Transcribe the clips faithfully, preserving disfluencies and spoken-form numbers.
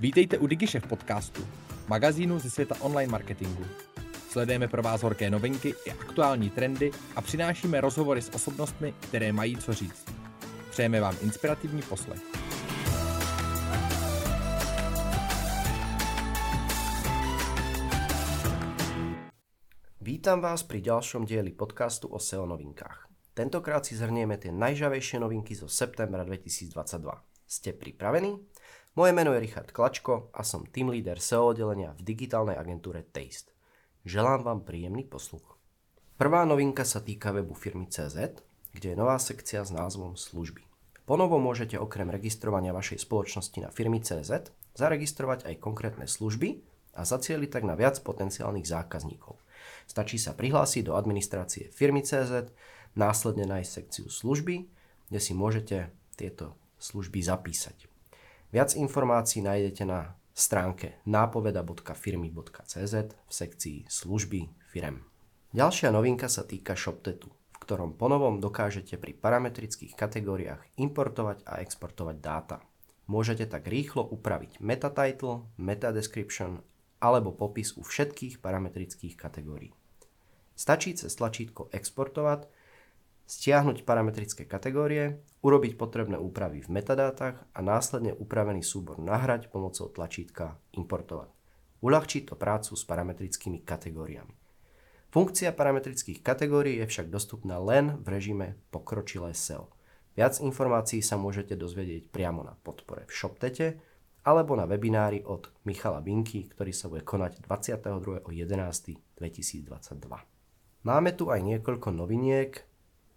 Vítejte u DigiShef podcastu, magazínu ze světa online marketingu. Sledujeme pro vás horké novinky i aktuální trendy a přinášíme rozhovory s osobnostmi, které mají co říct. Přejeme vám inspirativní poslech. Vítam vás pri ďalšom dieli podcastu o es é ó novinkách. Tentokrát si zhrnieme tie najžavejšie novinky zo septembra dvetisícdvadsaťdva. Ste pripravení? Moje meno je Richard Klačko a som team leader es é ó oddelenia v digitálnej agentúre Taste. Želám vám príjemný posluch. Prvá novinka sa týka webu firmy bodka cé zet, kde je nová sekcia s názvom Služby. Ponovo môžete okrem registrovania vašej spoločnosti na firmy bodka cé zet zaregistrovať aj konkrétne služby a zacieliť tak na viac potenciálnych zákazníkov. Stačí sa prihlásiť do administrácie firmy bodka cé zet, následne nájsť sekciu služby, kde si môžete tieto služby zapísať. Viac informácií nájdete na stránke nápoveda bodka firmy bodka cé zet v sekcii služby firem. Ďalšia novinka sa týka ShopTetu, v ktorom ponovom dokážete pri parametrických kategóriách importovať a exportovať dáta. Môžete tak rýchlo upraviť meta title, meta description alebo popis u všetkých parametrických kategórií. Stačí cez tlačítko exportovať, stiahnuť parametrické kategórie, urobiť potrebné úpravy v metadátach a následne upravený súbor nahrať pomocou tlačítka Importovať. Uľahčí to prácu s parametrickými kategóriami. Funkcia parametrických kategórií je však dostupná len v režime pokročilé es é ó. Viac informácií sa môžete dozvedieť priamo na podpore v ShopTete alebo na webinári od Michala Binky, ktorý sa bude konať dvadsiateho druhého jedenásteho dvetisícdvadsaťdva. Máme tu aj niekoľko noviniek,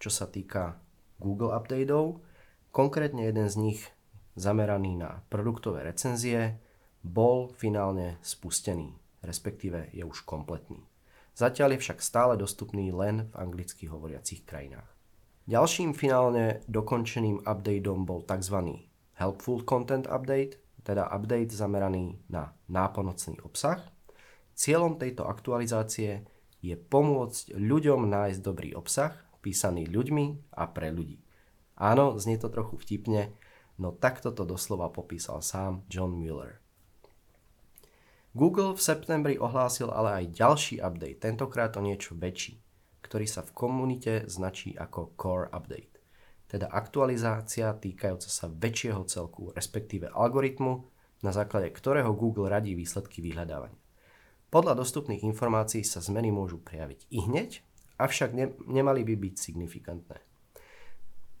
čo sa týka Google updateov, konkrétne jeden z nich zameraný na produktové recenzie, bol finálne spustený, respektíve je už kompletný. Zatiaľ je však stále dostupný len v anglicky hovoriacich krajinách. Ďalším finálne dokončeným updateom bol tzv. Helpful Content Update, teda update zameraný na nápomocný obsah. Cieľom tejto aktualizácie je pomôcť ľuďom nájsť dobrý obsah, písaný ľuďmi a pre ľudí. Áno, znie to trochu vtipne, no takto to doslova popísal sám John Mueller. Google v septembri ohlásil ale aj ďalší update, tentokrát o niečo väčší, ktorý sa v komunite značí ako Core Update, teda aktualizácia týkajúca sa väčšieho celku, respektíve algoritmu, na základe ktorého Google radí výsledky vyhľadávania. Podľa dostupných informácií sa zmeny môžu prejaviť ihneď, avšak ne, nemali by byť signifikantné.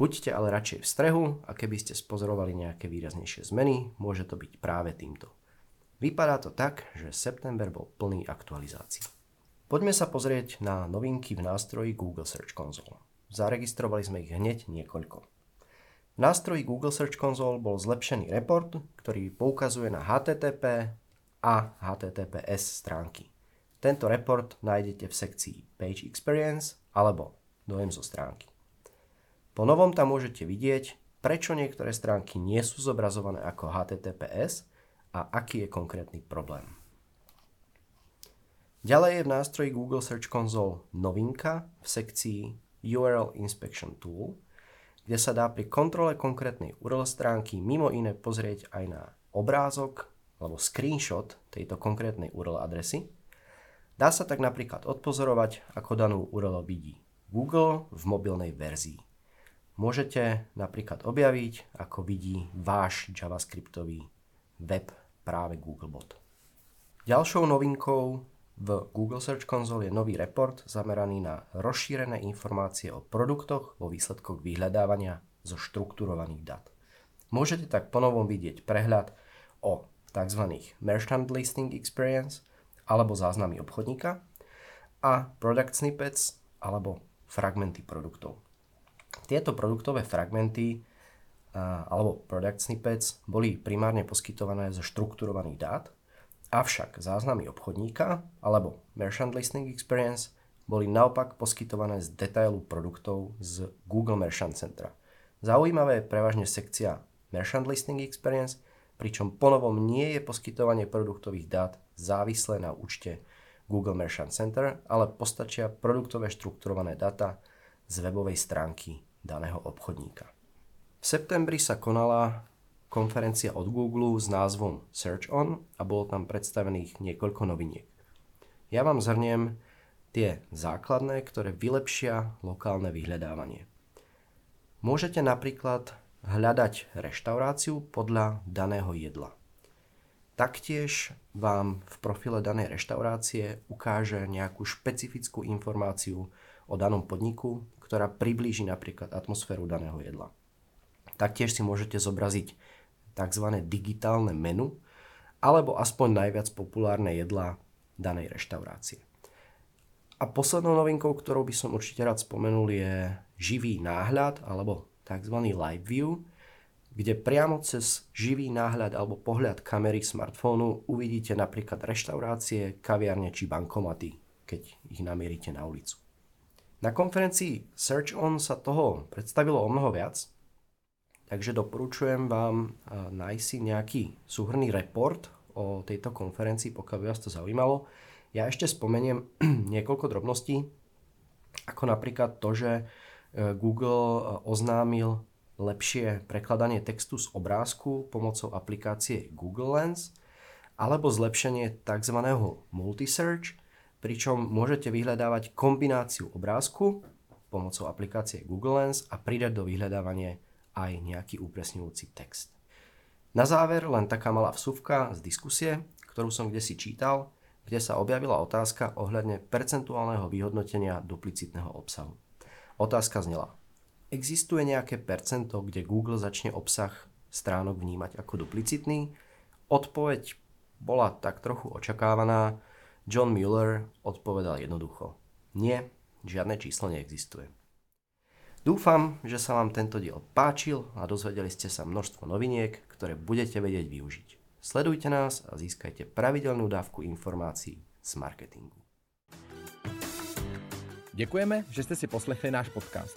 Buďte ale radšej v strehu a keby ste spozorovali nejaké výraznejšie zmeny, môže to byť práve týmto. Vypadá to tak, že september bol plný aktualizácií. Poďme sa pozrieť na novinky v nástroji Google Search Console. Zaregistrovali sme ich hneď niekoľko. V nástroji Google Search Console bol zlepšený report, ktorý poukazuje na há té té pé a há té té pé es stránky. Tento report nájdete v sekcii Page Experience alebo dojem zo stránky. Po novom tam môžete vidieť, prečo niektoré stránky nie sú zobrazované ako há té té pé es a aký je konkrétny problém. Ďalej je v nástroji Google Search Console novinka v sekcii ú er el Inspection Tool, kde sa dá pri kontrole konkrétnej ú er el stránky mimo iné pozrieť aj na obrázok alebo screenshot tejto konkrétnej ú er el adresy. Dá sa tak napríklad odpozorovať, ako danú ú er el vidí Google v mobilnej verzii. Môžete napríklad objaviť, ako vidí váš javascriptový web práve Googlebot. Ďalšou novinkou v Google Search Console je nový report zameraný na rozšírené informácie o produktoch vo výsledkoch vyhľadávania zo štrukturovaných dát. Môžete tak ponovom vidieť prehľad o tzv. Merchant Listing Experience, alebo záznamy obchodníka a product snippets alebo fragmenty produktov. Tieto produktové fragmenty alebo product snippets boli primárne poskytované zo štrukturovaných dát, avšak záznamy obchodníka alebo merchant listing experience boli naopak poskytované z detailu produktov z Google Merchant Centra. Zaujímavé je prevažne sekcia merchant listing experience, pričom ponovom nie je poskytovanie produktových dát závislé na účte Google Merchant Center, ale postačia produktové štrukturované data z webovej stránky daného obchodníka. V septembri sa konala konferencia od Google s názvom Search On a bolo tam predstavených niekoľko noviniek. Ja vám zhrniem tie základné, ktoré vylepšia lokálne vyhľadávanie. Môžete napríklad hľadať reštauráciu podľa daného jedla. Taktiež vám v profile danej reštaurácie ukáže nejakú špecifickú informáciu o danom podniku, ktorá priblíži napríklad atmosféru daného jedla. Taktiež si môžete zobraziť tzv. Digitálne menu alebo aspoň najviac populárne jedlá danej reštaurácie. A poslednou novinkou, ktorou by som určite rád spomenul, je živý náhľad alebo tzv. Live view, kde priamo cez živý náhľad alebo pohľad kamery smartfónu uvidíte napríklad reštaurácie, kaviarne či bankomaty, keď ich namierite na ulicu. Na konferencii Search On sa toho predstavilo o mnoho viac, takže doporučujem vám nájsť si nejaký súhrný report o tejto konferencii, pokiaľ by vás to zaujímalo. Ja ešte spomeniem niekoľko drobností, ako napríklad to, že Google oznámil lepšie prekladanie textu z obrázku pomocou aplikácie Google Lens alebo zlepšenie tzv. Multisearch, pričom môžete vyhľadávať kombináciu obrázku pomocou aplikácie Google Lens a pridať do vyhľadávania aj nejaký upresňujúci text. Na záver len taká malá vsuvka z diskusie, ktorú som kdesi čítal, kde sa objavila otázka ohľadne percentuálneho vyhodnotenia duplicitného obsahu. Otázka znela: existuje nejaké percento, kde Google začne obsah stránok vnímať ako duplicitný? Odpoveď bola tak trochu očakávaná. John Mueller odpovedal jednoducho: nie, žiadne číslo neexistuje. Dúfam, že sa vám tento diel páčil a dozvedeli ste sa množstvo noviniek, ktoré budete vedieť využiť. Sledujte nás a získajte pravidelnú dávku informácií z marketingu. Děkujeme, že jste si poslechli náš podcast.